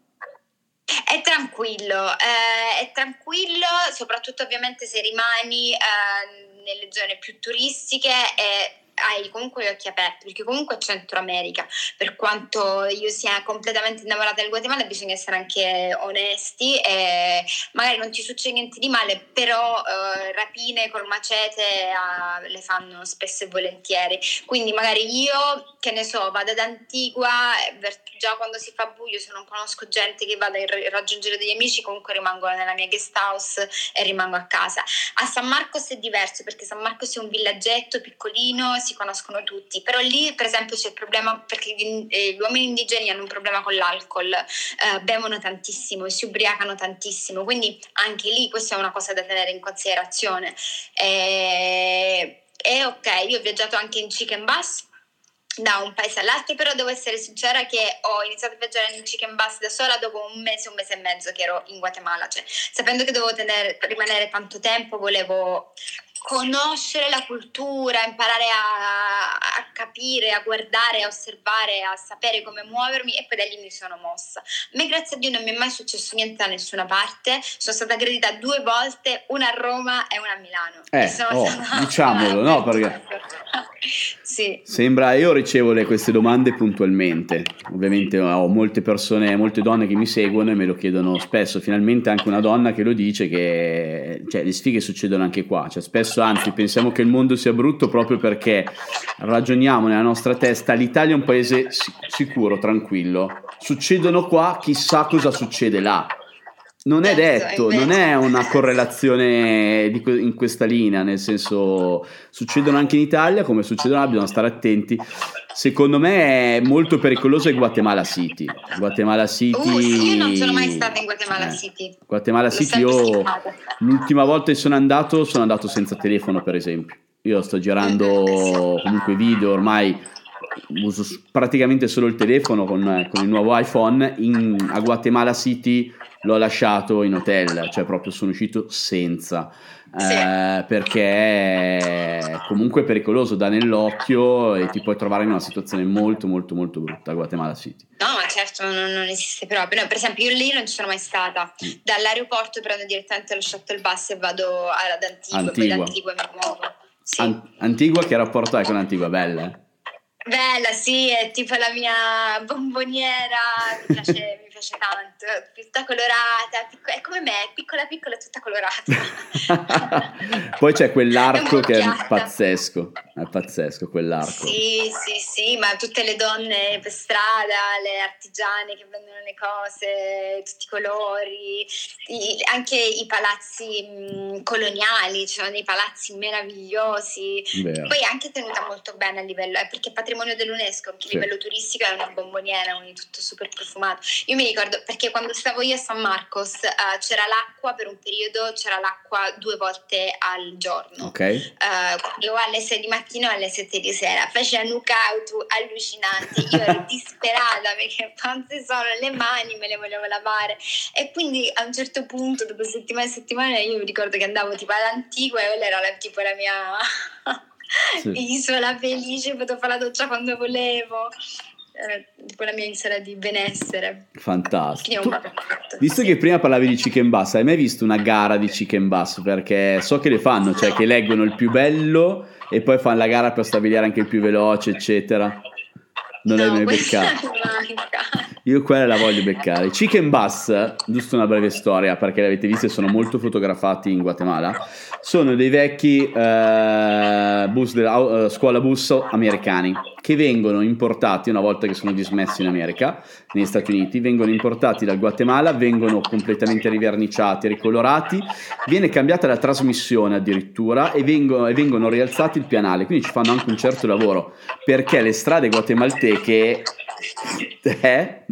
È tranquillo, eh, è tranquillo, soprattutto ovviamente se rimani eh, nelle zone più turistiche e hai comunque gli occhi aperti, perché comunque è Centro America, per quanto io sia completamente innamorata del Guatemala bisogna essere anche onesti e magari non ti succede niente di male, però eh, rapine col macete eh, le fanno spesso e volentieri, quindi magari io, che ne so, vado ad Antigua, già quando si fa buio, se non conosco gente che vada a raggiungere degli amici, comunque rimango nella mia guest house e rimango a casa. A San Marcos è diverso, perché San Marcos è un villaggetto piccolino, si conoscono tutti, però lì per esempio c'è il problema perché gli, eh, gli uomini indigeni hanno un problema con l'alcol, eh, bevono tantissimo, si ubriacano tantissimo, quindi anche lì questa è una cosa da tenere in considerazione. E, e ok, io ho viaggiato anche in chicken bus da un paese all'altro, però devo essere sincera che ho iniziato a viaggiare in chicken bus da sola dopo un mese, un mese e mezzo che ero in Guatemala, cioè sapendo che dovevo tenere, rimanere tanto tempo, volevo conoscere la cultura, imparare a, a capire, a guardare, a osservare, a sapere come muovermi, e poi da lì mi sono mossa. A me grazie a Dio non mi è mai successo niente da nessuna parte, sono stata aggredita due volte, una a Roma e una a Milano. Eh, sono oh, stata... diciamolo, no? Perché sì. Sembra, io ricevo le, queste domande puntualmente, ovviamente ho molte persone, molte donne che mi seguono e me lo chiedono spesso, finalmente anche una donna che lo dice, che cioè, le sfighe succedono anche qua, cioè spesso anzi pensiamo che il mondo sia brutto proprio perché ragioniamo nella nostra testa l'Italia è un paese sicuro, tranquillo, succedono qua, chissà cosa succede là, non è detto, non è una correlazione di, in questa linea, nel senso succedono anche in Italia come succedono là, bisogna stare attenti. Secondo me è molto pericoloso il Guatemala City. Guatemala City. Uh, sì, io non sono mai stata in Guatemala eh. City. Guatemala L'ho City io l'ultima volta che sono andato sono andato senza telefono, per esempio. Io sto girando comunque video, ormai uso praticamente solo il telefono con, con il nuovo iPhone. In, a Guatemala City l'ho lasciato in hotel, cioè proprio sono uscito senza. Sì. Eh, perché comunque è pericoloso, dà nell'occhio e ti puoi trovare in una situazione molto molto molto brutta a Guatemala City. No, ma certo non, non esiste proprio, no, per esempio io lì non ci sono mai stata, dall'aeroporto prendo direttamente lo shuttle bus e vado ad Antigua, Antigua. Poi Antigua mi muovo. Sì. An- Antigua, che rapporto hai con Antigua? Bella, eh? Bella, sì, è tipo la mia bomboniera, mi piace, mi piace tanto, tutta colorata, picco- è come me, piccola piccola tutta colorata. Poi c'è quell'arco è che è pazzesco, è pazzesco quell'arco. Sì, sì, sì, ma tutte le donne per strada, le artigiane che vendono le cose, tutti i colori, i, anche i palazzi mh, coloniali, cioè dei palazzi meravigliosi. Vero. Poi è anche tenuta molto bene a livello, è perché patrimonio dell'UNESCO, anche a sì. livello turistico è una bomboniera, quindi tutto super profumato. Io mi ricordo perché quando stavo io a San Marcos uh, c'era l'acqua per un periodo, c'era l'acqua due volte al giorno, okay. uh, o alle sei di mattina o alle sette di sera, faceva knockout allucinante, io ero disperata perché quante sono le mani, me le volevo lavare, e quindi a un certo punto dopo settimane e settimane io mi ricordo che andavo tipo all'Antigua e quella era la, tipo la mia... Sì. Isola felice, potevo fare la doccia quando volevo, eh, tipo la mia isola di benessere. Fantastico. Tu, visto sì. che prima parlavi di chicken bus, hai mai visto una gara di chicken bus? Perché so che le fanno, cioè che eleggono il più bello e poi fanno la gara per stabilire anche il più veloce, eccetera. non no, l'hai mai beccata. Io quella la voglio beccare. Chicken Bus, giusto una breve storia, perché l'avete vista e sono molto fotografati in Guatemala. Sono dei vecchi eh, bus della uh, scuola bus americani che vengono importati una volta che sono dismessi in America, negli Stati Uniti, vengono importati dal Guatemala, vengono completamente riverniciati, ricolorati, viene cambiata la trasmissione addirittura e vengono, e vengono rialzati il pianale, quindi ci fanno anche un certo lavoro, perché le strade guatemalteche, eh?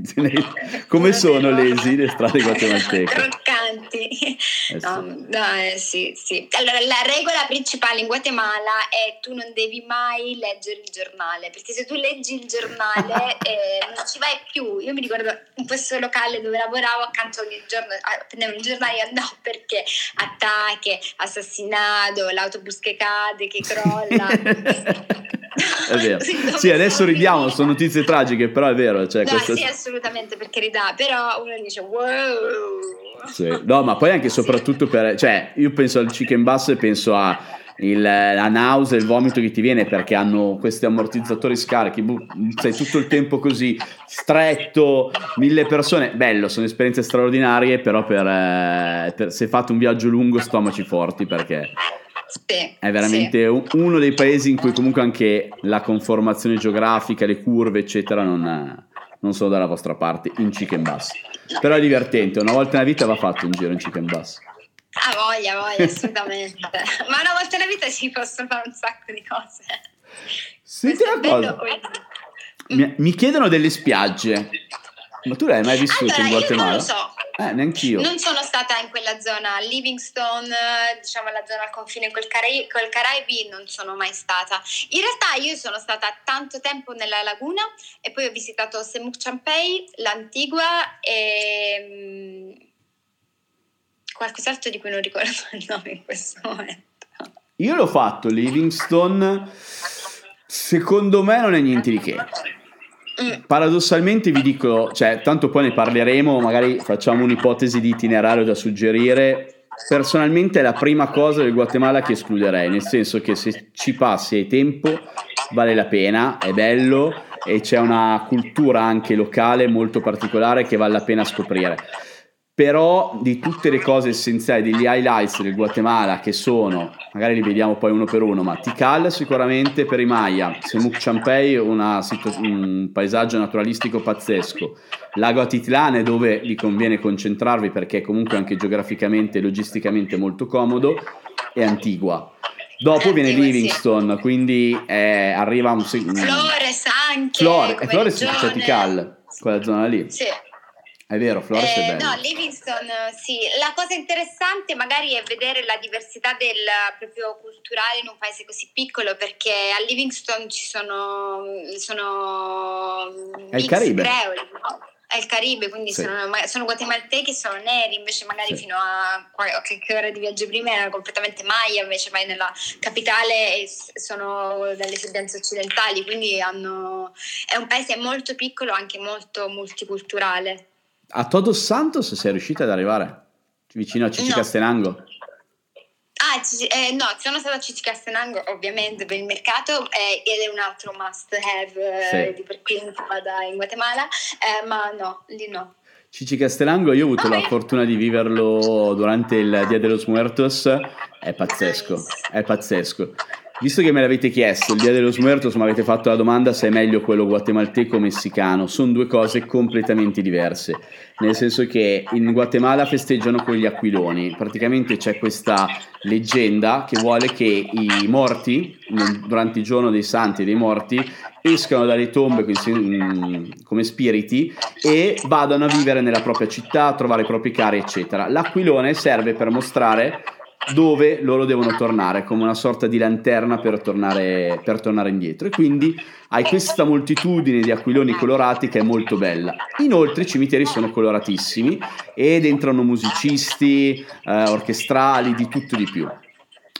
Come sono lesi le strade guatemalteche? Croccanti. Eh sì. No, no, eh, sì, sì. Allora, la regola principale in Guatemala è tu non devi mai leggere il giornale, perché se tu leggi il giornale eh, non ci vai più. Io mi ricordo in questo locale dove lavoravo, accanto ogni giorno prendevo il giornale e andavo, perché attacche, assassinato, l'autobus che cade, che crolla. È vero. Sì, adesso ridiamo, sono notizie tragiche, però è vero, cioè, no, questa... sì, assolutamente, per carità, però uno dice wow. Sì. No, ma poi anche soprattutto per, cioè, io penso al chicken bus e penso a il, la nausea, il vomito che ti viene, perché hanno questi ammortizzatori scarichi, sei tutto il tempo così stretto, mille persone, bello, sono esperienze straordinarie, però per, per se fate un viaggio lungo, stomaci forti, perché sì, è veramente sì. uno dei paesi in cui comunque anche la conformazione geografica, le curve eccetera non, non sono dalla vostra parte in chicken bus, però è divertente, una volta nella vita va fatto un giro in chicken bus. Ah, voglia, voglia, assolutamente. Ma una volta nella vita si possono fare un sacco di cose. Senti una cosa, mi, mi chiedono delle spiagge, ma tu l'hai mai vissuta allora, in Guatemala? Io non lo so. Eh, neanch'io. Non sono stata in quella zona, Livingstone, diciamo la zona al confine col, Cari- col Caraibi, non sono mai stata. In realtà io sono stata tanto tempo nella laguna e poi ho visitato Semuc Champey, l'Antigua e qualcos'altro di cui non ricordo il nome in questo momento. Io l'ho fatto, Livingstone, secondo me non è niente di che. Paradossalmente vi dico, cioè, tanto poi ne parleremo, magari facciamo un'ipotesi di itinerario da suggerire. Personalmente è la prima cosa del Guatemala che escluderei, nel senso che se ci passi hai tempo vale la pena, è bello e c'è una cultura anche locale molto particolare che vale la pena scoprire. Però di tutte le cose essenziali, degli highlights del Guatemala, che sono, magari li vediamo poi uno per uno, ma Tikal sicuramente per i Maya, Semuc Champey una situ- un paesaggio naturalistico pazzesco, lago Atitlán dove vi conviene concentrarvi perché è comunque anche geograficamente e logisticamente molto comodo, e Antigua. Dopo eh, viene Livingstone, sì. Quindi eh, arriva un... Se- Flores anche! Flore- e Flores c'è cioè Tikal, quella zona lì. Sì. È vero, Flores eh, è bello. No, Livingstone, sì. La cosa interessante magari è vedere la diversità del proprio culturale in un paese così piccolo, perché a Livingstone ci sono... sono è il Caribe. Creoli, no? È il Caribe, quindi sì. sono, sono guatemaltechi, sono neri, invece magari sì. fino a qualche ora di viaggio prima era completamente Maya, invece vai nella capitale e sono dalle tendenze occidentali, quindi hanno, è un paese molto piccolo, anche molto multiculturale. A Todos Santos sei riuscita ad arrivare? Vicino a Chichicastenango? No. Ah, eh, no, sono stata a Chichicastenango ovviamente per il mercato eh, ed è un altro must have eh, sì. per chi vada in Guatemala, eh, ma no, lì no. Chichicastenango io ho avuto oh, la eh. fortuna di viverlo durante il Dia de los Muertos, è pazzesco, nice. È pazzesco. Visto che me l'avete chiesto, il Dia de los Muertos, mi avete fatto la domanda se è meglio quello guatemalteco o messicano, sono due cose completamente diverse, nel senso che in Guatemala festeggiano con gli aquiloni, praticamente c'è questa leggenda che vuole che i morti, durante il giorno dei santi e dei morti, escano dalle tombe come spiriti e vadano a vivere nella propria città, a trovare i propri cari, eccetera. L'aquilone serve per mostrare dove loro devono tornare, come una sorta di lanterna per tornare, per tornare indietro, e quindi hai questa moltitudine di aquiloni colorati che è molto bella. Inoltre i cimiteri sono coloratissimi ed entrano musicisti, eh, orchestrali, di tutto di più.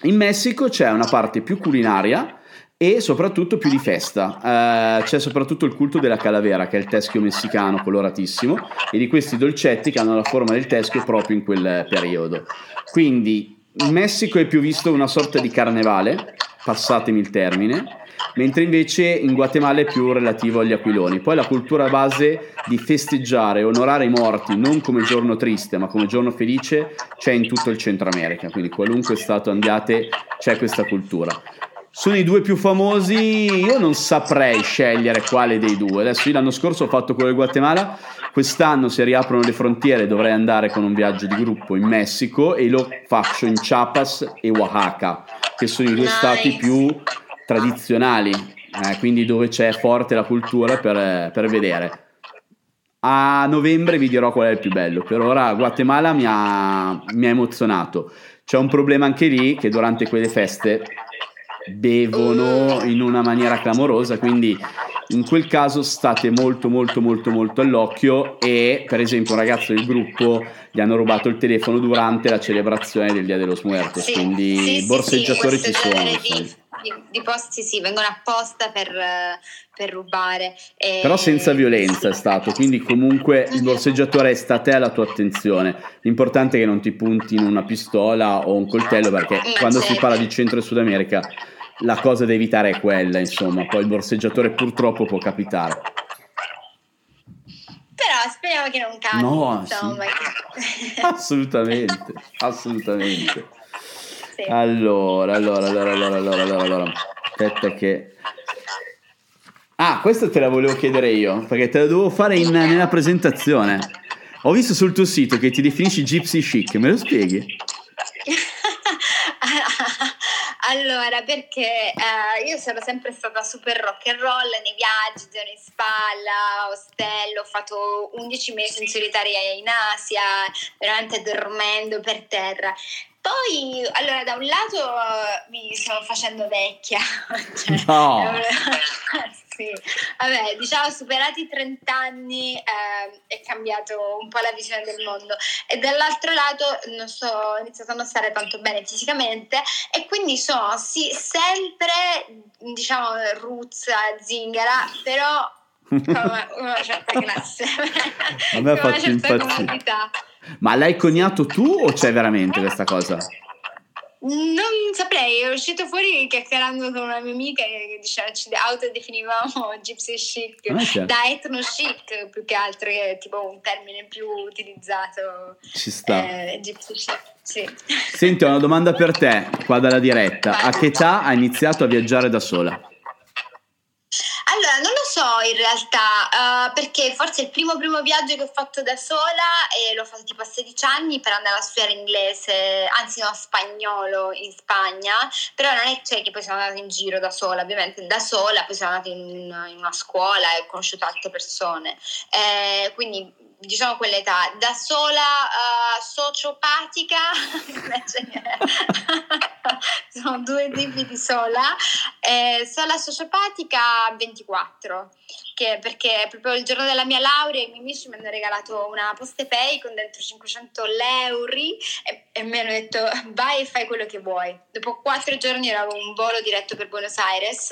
In Messico c'è una parte più culinaria e soprattutto più di festa, eh, c'è soprattutto il culto della calavera, che è il teschio messicano coloratissimo, e di questi dolcetti che hanno la forma del teschio proprio in quel periodo. Quindi in Messico è più visto una sorta di carnevale, passatemi il termine, mentre invece in Guatemala è più relativo agli aquiloni. Poi la cultura base di festeggiare e onorare i morti non come giorno triste ma come giorno felice c'è in tutto il Centro America, quindi qualunque stato andiate c'è questa cultura. Sono i due più famosi, io non saprei scegliere quale dei due. Adesso io l'anno scorso ho fatto quello del Guatemala, quest'anno se riaprono le frontiere dovrei andare con un viaggio di gruppo in Messico e lo faccio in Chiapas e Oaxaca, che sono i due stati più tradizionali, eh, quindi dove c'è forte la cultura per, per vedere. A novembre vi dirò qual è il più bello. Per ora Guatemala mi ha, mi ha emozionato. C'è un problema anche lì, che durante quelle feste bevono in una maniera clamorosa, quindi in quel caso state molto molto molto molto all'occhio. E per esempio un ragazzo del gruppo gli hanno rubato il telefono durante la celebrazione del Dia de los Muertos, sì, quindi sì, borseggiatori sì, sì, ci sono di, di, di posti sì, vengono apposta per, per rubare e... però senza violenza è stato, quindi comunque il borseggiatore è sta a te, alla tua attenzione, l'importante è che non ti puntino una pistola o un coltello, perché ma quando certo. Si parla di Centro e Sud America la cosa da evitare è quella, insomma, poi il borseggiatore purtroppo può capitare. Però speriamo che non capiti, no, insomma. Sì. Assolutamente, assolutamente. Sì. Allora, allora, allora, allora, allora, allora, allora. Aspetta che... Ah, questa te la volevo chiedere io, perché te la dovevo fare in, nella presentazione. Ho visto sul tuo sito che ti definisci gypsy chic, me lo spieghi? Allora, perché eh, io sono sempre stata super rock and roll nei viaggi, zaino in spalla, ostello, ho fatto undici mesi in solitaria in Asia, veramente dormendo per terra. Poi, allora, da un lato mi sto facendo vecchia. Cioè, no! Sì, vabbè, diciamo superati i trenta anni eh, è cambiato un po' la visione del mondo, e dall'altro lato non so, ho iniziato a non stare tanto bene fisicamente e quindi sono sì, sempre diciamo ruzza, zingara, però con una certa classe, a me con una certa comodità. Ma l'hai coniato tu o c'è veramente questa cosa? Non saprei, è uscito fuori chiacchierando con una mia amica che diceva, ci autodefinivamo gypsy chic, okay. Da etno chic più che altro, che è tipo un termine più utilizzato. Ci sta. Eh, gypsy chic, sì. Senti, ho una domanda per te, qua dalla diretta. Vai. A che età hai iniziato a viaggiare da sola? Allora, non lo so in realtà, uh, perché forse il primo primo viaggio che ho fatto da sola e l'ho fatto tipo a sedici anni per andare a studiare inglese, anzi no, spagnolo in Spagna, però non è cioè che poi sono andata in giro da sola, ovviamente da sola, poi sono andata in, in una scuola e ho conosciuto altre persone, eh, quindi diciamo quell'età, da sola uh, sociopatica, sono due tipi di sola, eh, sola sociopatica a ventiquattro, che perché proprio il giorno della mia laurea i miei amici mi hanno regalato una Postepay con dentro cinquecento euro e, e mi hanno detto vai e fai quello che vuoi. Dopo quattro giorni avevo un volo diretto per Buenos Aires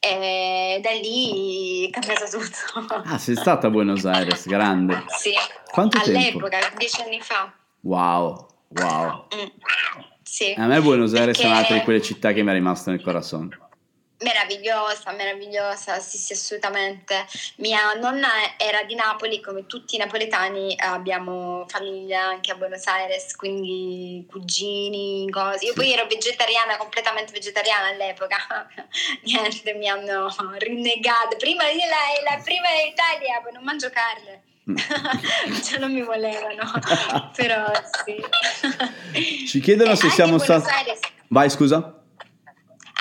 e da lì è cambiato tutto. Ah, sei stata a Buenos Aires, grande. Sì, quanto all'epoca, tempo? dieci anni fa. Wow, wow. Mm, sì. A me Buenos Aires perché... è un'altra di quelle città che mi è rimasta nel corazon. Meravigliosa, meravigliosa, sì sì assolutamente. Mia nonna era di Napoli, come tutti i napoletani abbiamo famiglia anche a Buenos Aires, quindi cugini, cose. Io poi ero vegetariana, completamente vegetariana all'epoca, niente, mi hanno rinnegato, prima la, la prima dell'Italia, poi non mangio carne. Cioè non mi volevano, però sì. Ci chiedono eh, se siamo stati... Vai, scusa.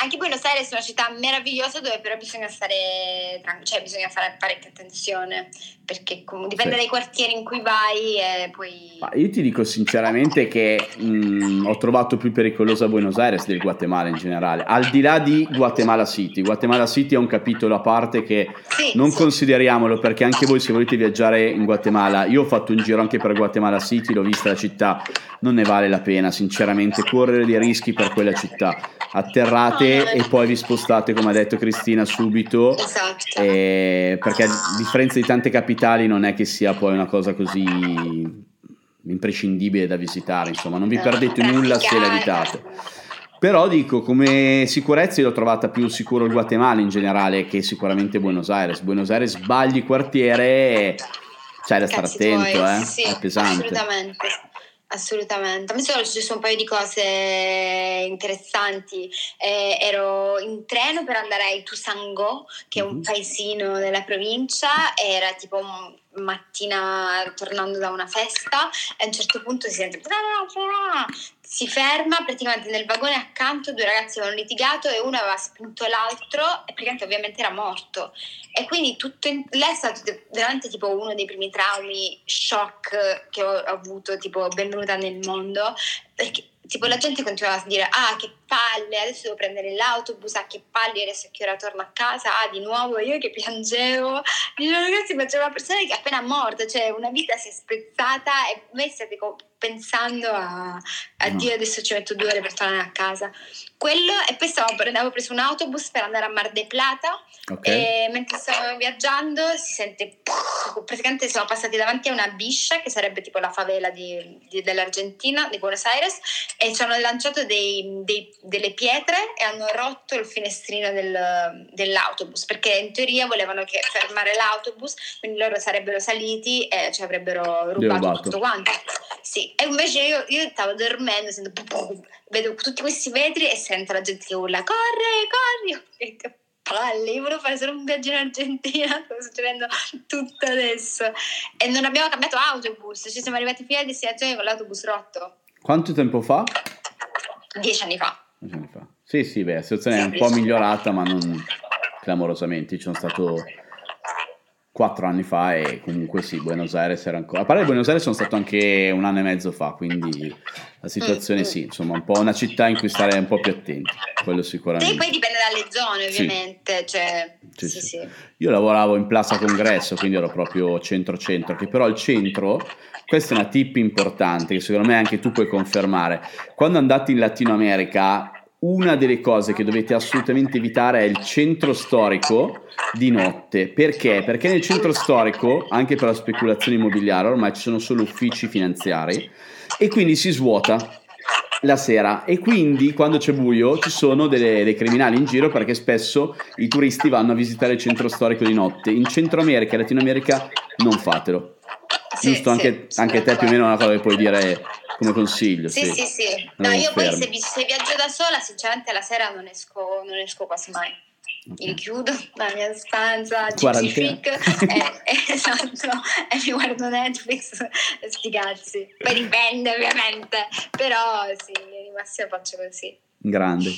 Anche Buenos Aires è una città meravigliosa dove però bisogna stare, cioè bisogna fare parecchia attenzione, perché comunque dipende sì. Dai quartieri in cui vai e poi... Ma io ti dico sinceramente che mh, ho trovato più pericolosa Buenos Aires del Guatemala in generale, al di là di Guatemala City. Guatemala City è un capitolo a parte che sì, non sì. Consideriamolo, perché anche voi se volete viaggiare in Guatemala, io ho fatto un giro anche per Guatemala City, l'ho vista la città, non ne vale la pena sinceramente correre dei rischi per quella città. Atterrate e poi vi spostate, come ha detto Cristina, subito, esatto. eh, perché a differenza di tante capitali non è che sia poi una cosa così imprescindibile da visitare, insomma non vi perdete nulla se la evitate. Però dico, come sicurezza io l'ho trovata più sicuro il Guatemala in generale che sicuramente Buenos Aires. Buenos Aires sbagli quartiere, cioè da stare attento, tuoi, eh. Sì, è pesante. Assolutamente. Assolutamente, a me sono successo un paio di cose interessanti. Eh, ero in treno per andare a Ituzaingó, che è un paesino della provincia, era tipo mattina tornando da una festa e a un certo punto si sente si ferma, praticamente nel vagone accanto due ragazzi avevano litigato e uno aveva spinto l'altro e praticamente ovviamente era morto, e quindi tutto in... lei è stato veramente tipo uno dei primi traumi, shock che ho avuto, tipo benvenuta nel mondo, perché tipo la gente continuava a dire ah che palle, adesso devo prendere l'autobus, ah che palle, adesso che ora torno a casa, ah di nuovo io che piangevo. Io ragazzi facevo una persona che è appena morta, cioè una vita si è spezzata e voi state pensando a, a no. Dio adesso ci metto due ore per tornare a casa. Quello, e poi stavo, avevo preso un autobus per andare a Mar del Plata, okay. E mentre stavo viaggiando si sente puff, praticamente siamo passati davanti a una biscia che sarebbe tipo la favela di, di, dell'Argentina, di Buenos Aires, e ci hanno lanciato dei, dei, delle pietre e hanno rotto il finestrino del, dell'autobus, perché in teoria volevano che fermare l'autobus, quindi loro sarebbero saliti e ci avrebbero rubato Derubato. tutto quanto. Sì, e invece io, io stavo dormendo, sento, vedo tutti questi vetri e sento la gente che urla corre, corri, che palle, io volevo fare solo un viaggio in Argentina, sta succedendo tutto adesso, e non abbiamo cambiato autobus, ci cioè siamo arrivati fino a destinazione con l'autobus rotto. Quanto tempo fa? Dieci anni fa. Dieci anni fa. Sì, sì, beh, la situazione sì, è un po' migliorata, ma non clamorosamente. Ci sono stato quattro anni fa e comunque sì, Buenos Aires era ancora... A parte Buenos Aires sono stato anche un anno e mezzo fa, quindi la situazione mm, sì, insomma, un po' una città in cui stare un po' più attenti, quello sicuramente. Sì, poi dipende dalle zone, ovviamente, sì. Cioè... Sì, sì, sì. Sì. Io lavoravo in Plaza Congresso, quindi ero proprio centro-centro, che però il centro... Questa è una tip importante che secondo me anche tu puoi confermare. Quando andate in Latino America, una delle cose che dovete assolutamente evitare è il centro storico di notte. Perché? Perché nel centro storico, anche per la speculazione immobiliare, ormai ci sono solo uffici finanziari e quindi si svuota la sera, e quindi quando c'è buio ci sono delle, dei criminali in giro, perché spesso i turisti vanno a visitare il centro storico di notte. In Centro America e Latino America non fatelo. Sì, giusto, sì, anche, sì, anche te più o meno è una cosa che puoi dire come consiglio. Sì, sì, sì, sì. No, io fermo. Poi se, se viaggio da sola sinceramente la sera non esco, non esco quasi mai. Okay. Mi chiudo la mia stanza, Gypsy Freak, eh, eh, esatto, e mi guardo Netflix, sti cazzi. Poi dipende ovviamente, però sì, in massima faccio così. Grande.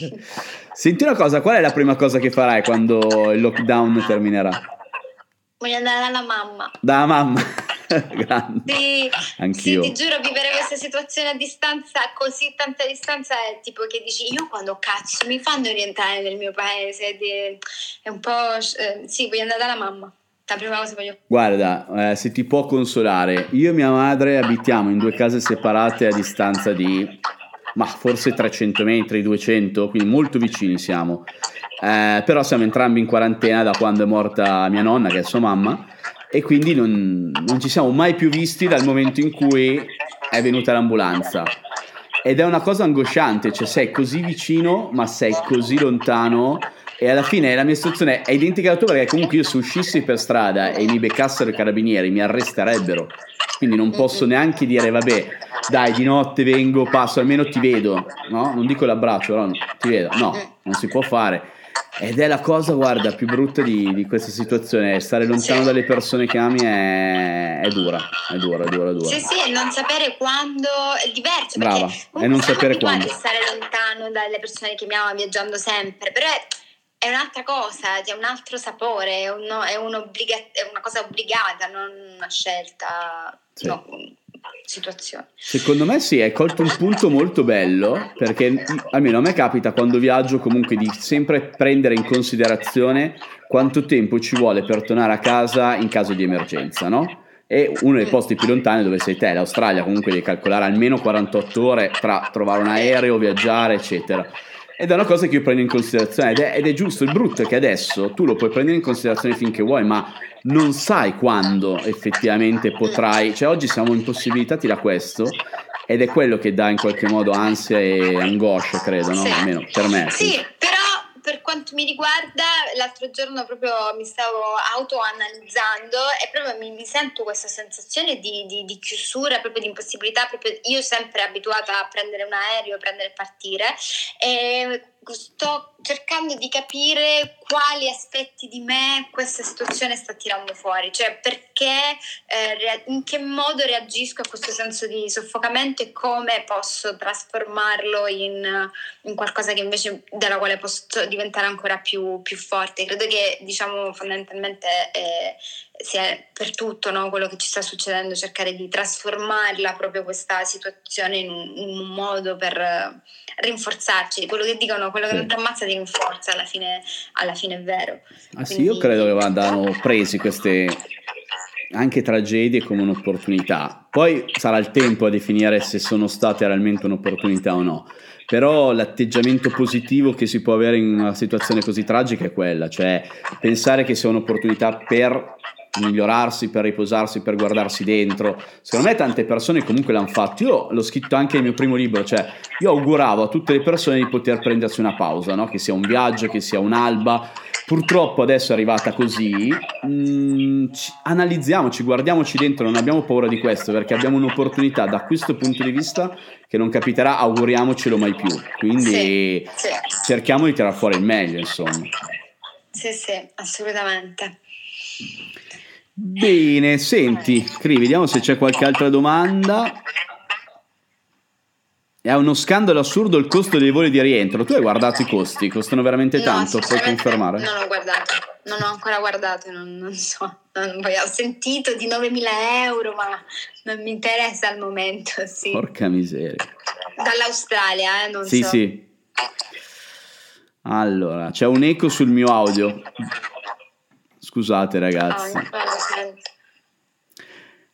Senti una cosa, qual è la prima cosa che farai quando il lockdown terminerà? Voglio andare dalla mamma. Dalla mamma? Grande. Sì, anch'io. Sì, ti giuro, vivere questa situazione a distanza, così tanta distanza, è tipo che dici, io quando cazzo mi fanno rientrare nel mio paese, è un po'... Eh, sì, voglio andare dalla mamma. La prima cosa voglio... Guarda, eh, se ti può consolare, io e mia madre abitiamo in due case separate a distanza di... ma forse trecento metri, duecento, quindi molto vicini siamo. Eh, però siamo entrambi in quarantena da quando è morta mia nonna, che è sua mamma, e quindi non, non ci siamo mai più visti dal momento in cui è venuta l'ambulanza. Ed è una cosa angosciante, cioè sei così vicino ma sei così lontano, e alla fine la mia situazione è identica alla tua, perché comunque io se uscissi per strada e mi beccassero i carabinieri mi arresterebbero, quindi non posso neanche dire vabbè dai di notte vengo, passo, almeno ti vedo, no? Non dico l'abbraccio, però ti vedo, no, non si può fare. Ed è la cosa, guarda, più brutta di, di questa situazione, stare lontano dalle persone che ami è, è dura, è dura, è dura, è dura. Sì, sì, e non sapere quando, è diverso, brava, perché e non sapere quando. Stare lontano dalle persone che mi amano viaggiando sempre, però è, è un'altra cosa, è un altro sapore, è, uno, è, è una cosa obbligata, non una scelta, sì. No, situazione. Secondo me sì, hai colto un punto molto bello, perché almeno a me capita quando viaggio comunque di sempre prendere in considerazione quanto tempo ci vuole per tornare a casa in caso di emergenza, no? E uno dei posti più lontani dove sei te, l'Australia, comunque devi calcolare almeno quarantotto ore tra trovare un aereo, viaggiare, eccetera. Ed è una cosa che io prendo in considerazione, ed è, ed è giusto. Il brutto è che adesso tu lo puoi prendere in considerazione finché vuoi, ma non sai quando effettivamente potrai, cioè oggi siamo impossibilitati da questo, ed è quello che dà in qualche modo ansia e angoscia, credo, no? Sì. Almeno per me. Sì, sì, però per quanto mi riguarda, l'altro giorno proprio mi stavo autoanalizzando e proprio mi, mi sento questa sensazione di, di, di chiusura, proprio di impossibilità, proprio io sempre abituata a prendere un aereo, prendere e partire, e sto cercando di capire quali aspetti di me questa situazione sta tirando fuori, cioè perché, eh, in che modo reagisco a questo senso di soffocamento e come posso trasformarlo in, in qualcosa che invece dalla quale posso diventare ancora più, più forte. Credo che, diciamo, fondamentalmente eh, sia per tutto, no? Quello che ci sta succedendo, cercare di trasformarla proprio questa situazione in un, in un modo per rinforzarci. Quello che dicono, quello che non ti ammazza ti rinforza, alla fine, alla fine è vero. Ah, quindi... sì, io credo che vadano presi queste anche tragedie come un'opportunità. Poi sarà il tempo a definire se sono state realmente un'opportunità o no, però l'atteggiamento positivo che si può avere in una situazione così tragica è quella, cioè pensare che sia un'opportunità per migliorarsi, per riposarsi, per guardarsi dentro. Secondo me tante persone comunque l'hanno fatto. Io l'ho scritto anche nel mio primo libro, cioè io auguravo a tutte le persone di poter prendersi una pausa, no? Che sia un viaggio, che sia un'alba. Purtroppo adesso è arrivata così. Mh, ci, analizziamoci, guardiamoci dentro, non abbiamo paura di questo, perché abbiamo un'opportunità da questo punto di vista che non capiterà, auguriamocelo mai più. Quindi sì, sì, cerchiamo di tirar fuori il meglio, insomma. Sì, sì, assolutamente. Bene, senti, Cri, vediamo se c'è qualche altra domanda. È uno scandalo assurdo il costo dei voli di rientro. Tu hai guardato i costi? Costano veramente no, tanto? Puoi confermare? Non ho guardato, non ho ancora guardato, non, non so. Non, ho sentito di novemila euro, ma non mi interessa al momento. Sì. Porca miseria. Dall'Australia, eh? Non sì, so. Sì. Allora, c'è un eco sul mio audio. Scusate ragazzi.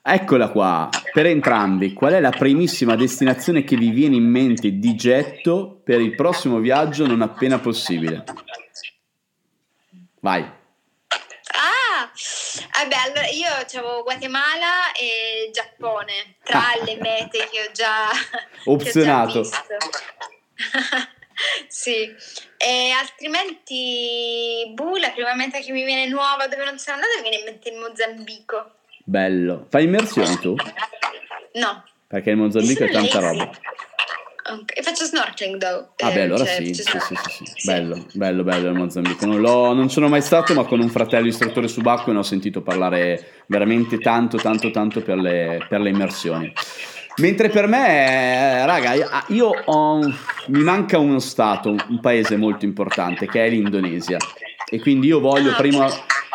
Eccola qua. Per entrambi, qual è la primissima destinazione che vi viene in mente di getto per il prossimo viaggio non appena possibile? Vai. Ah, vabbè, allora io avevo Guatemala e Giappone tra le mete che ho già opzionato. Che ho già visto. Sì, e altrimenti buh, la prima meta che mi viene nuova dove non sono andata mi viene in mente il Mozambico. Bello, fai immersione tu? No, perché il Mozambico è tanta lì, roba. Okay. Faccio snorkeling though. Ah, beh, allora cioè, sì, sì, sì, sì, sì. Bello, bello, bello il Mozambico. Non, l'ho, non sono mai stato, ma con un fratello istruttore subacqueo ne ho sentito parlare veramente tanto, tanto, tanto per le, per le immersioni. Mentre per me, raga, io ho, mi manca uno stato, un paese molto importante, che è l'Indonesia. E quindi io voglio prima,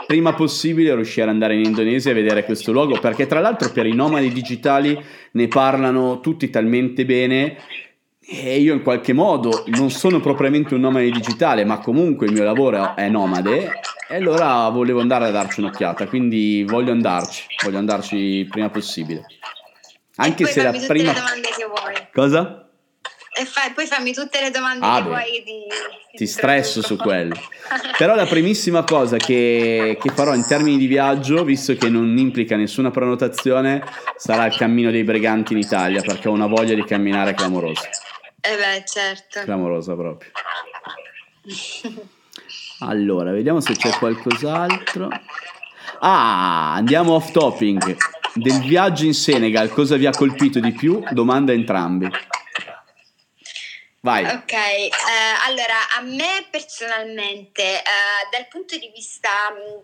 prima possibile riuscire ad andare in Indonesia e vedere questo luogo, perché tra l'altro per i nomadi digitali ne parlano tutti talmente bene e io in qualche modo non sono propriamente un nomade digitale, ma comunque il mio lavoro è nomade e allora volevo andare a darci un'occhiata, quindi voglio andarci, voglio andarci prima possibile. Anche se la prima cosa? E fa... poi fammi tutte le domande ah, che beh. vuoi di... ti stresso su quello. Però la primissima cosa che, che farò in termini di viaggio, visto che non implica nessuna prenotazione, sarà il cammino dei briganti in Italia, perché ho una voglia di camminare clamorosa. Eh beh, certo, clamorosa proprio. Allora, vediamo se c'è qualcos'altro. Ah, andiamo off topping. Del viaggio in Senegal, cosa vi ha colpito di più? Domanda a entrambi. Vai. Ok, eh, allora a me personalmente eh, dal punto di vista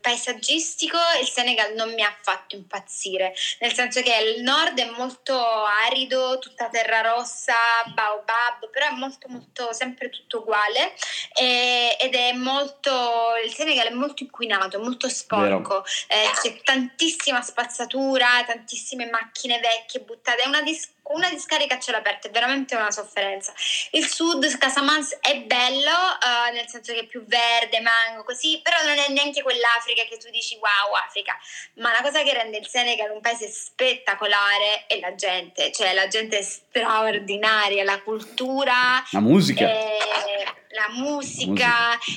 paesaggistico il Senegal non mi ha fatto impazzire, nel senso che il nord è molto arido, tutta terra rossa, baobab, però è molto molto sempre tutto uguale eh, ed è molto, il Senegal è molto inquinato, molto sporco, eh, c'è tantissima spazzatura, tantissime macchine vecchie buttate, è una dis- una discarica a cielo aperto, è veramente una sofferenza. Il sud, Casamance, è bello, uh, nel senso che è più verde, mango, così, però non è neanche quell'Africa che tu dici wow Africa, ma la cosa che rende il Senegal un paese spettacolare è la gente, cioè la gente è straordinaria, la cultura, la musica, è... la musica, musica,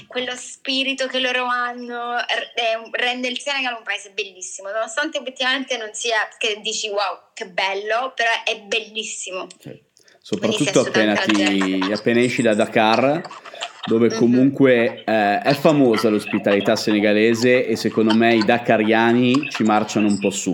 quello spirito che loro hanno, eh, rende il Senegal un paese bellissimo, nonostante obiettivamente non sia che dici wow che bello, però è bellissimo. Sì. Soprattutto appena, ti, appena esci da Dakar, dove comunque eh, è famosa l'ospitalità senegalese e secondo me i dakariani ci marciano un po' su,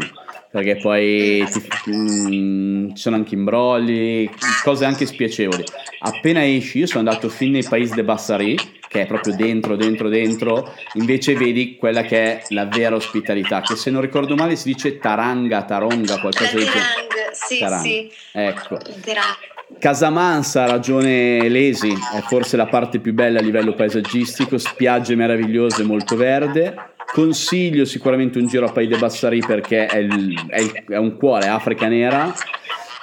perché poi ti, mh, ci sono anche imbrogli, cose anche spiacevoli. Appena esci, io sono andato fin nei Paese de Bassari, che è proprio dentro, dentro, dentro, invece vedi quella che è la vera ospitalità, che se non ricordo male si dice Taranga, Taronga, qualcosa di Tarang, sì, Tarang. Sì. Ecco. Tarang. Casamance, ha ragione Lesi, è forse la parte più bella a livello paesaggistico, spiagge meravigliose, molto verde. Consiglio sicuramente un giro a Paese de Bassari perché è, il, è, il, è un cuore, Africa nera.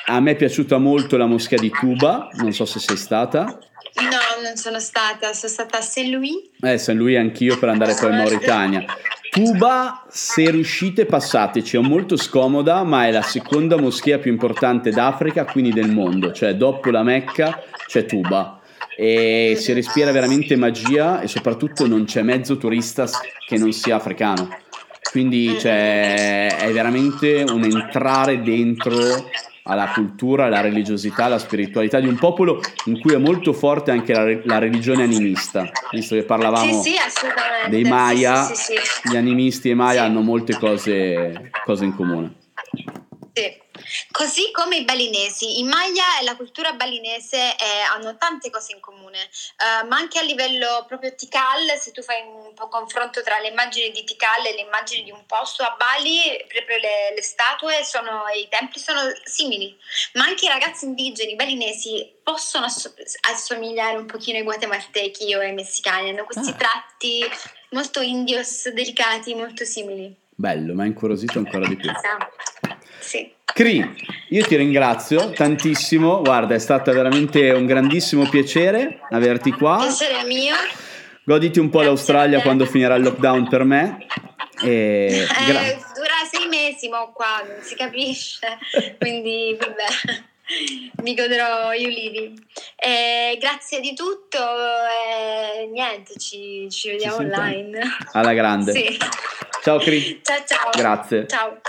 A me è piaciuta molto la moschea di Tuba, non so se sei stata. No, non sono stata, sono stata a Saint Louis. Eh, Saint Louis anch'io per andare poi in Mauritania. Tuba, se riuscite passateci, è molto scomoda, ma è la seconda moschea più importante d'Africa, quindi del mondo, cioè dopo la Mecca c'è Tuba e si respira veramente magia e soprattutto non c'è mezzo turista che non sia africano, quindi cioè, è veramente un entrare dentro alla cultura, alla religiosità, alla spiritualità di un popolo in cui è molto forte anche la, re- la religione animista, visto che parlavamo sì, sì, dei Maya, sì, sì, sì, sì. Gli animisti e Maya sì. Hanno molte cose, cose in comune. Sì. Così come i balinesi, i Maya e la cultura balinese eh, hanno tante cose in comune, uh, ma anche a livello proprio Tikal, se tu fai un po' confronto tra le immagini di Tikal e le immagini di un posto a Bali, proprio le, le statue sono, i templi sono simili, ma anche i ragazzi indigeni balinesi possono assomigliare un pochino ai guatemaltechi o ai messicani, hanno questi ah. tratti molto indios, delicati, molto simili. Bello, mi ha incuriosito ancora di più. Sì. Cri, io ti ringrazio tantissimo, guarda è stato veramente un grandissimo piacere averti qua. Piacere mio. Goditi un po' grazie l'Australia quando finirà il lockdown per me. E... Eh, Gra- dura sei mesi ma qua, non si capisce, quindi vabbè. Mi godrò io lì. Eh, grazie di tutto e eh, niente, ci, ci vediamo ci online. Alla grande. Sì. Ciao Cri. Ciao ciao. Grazie. Ciao.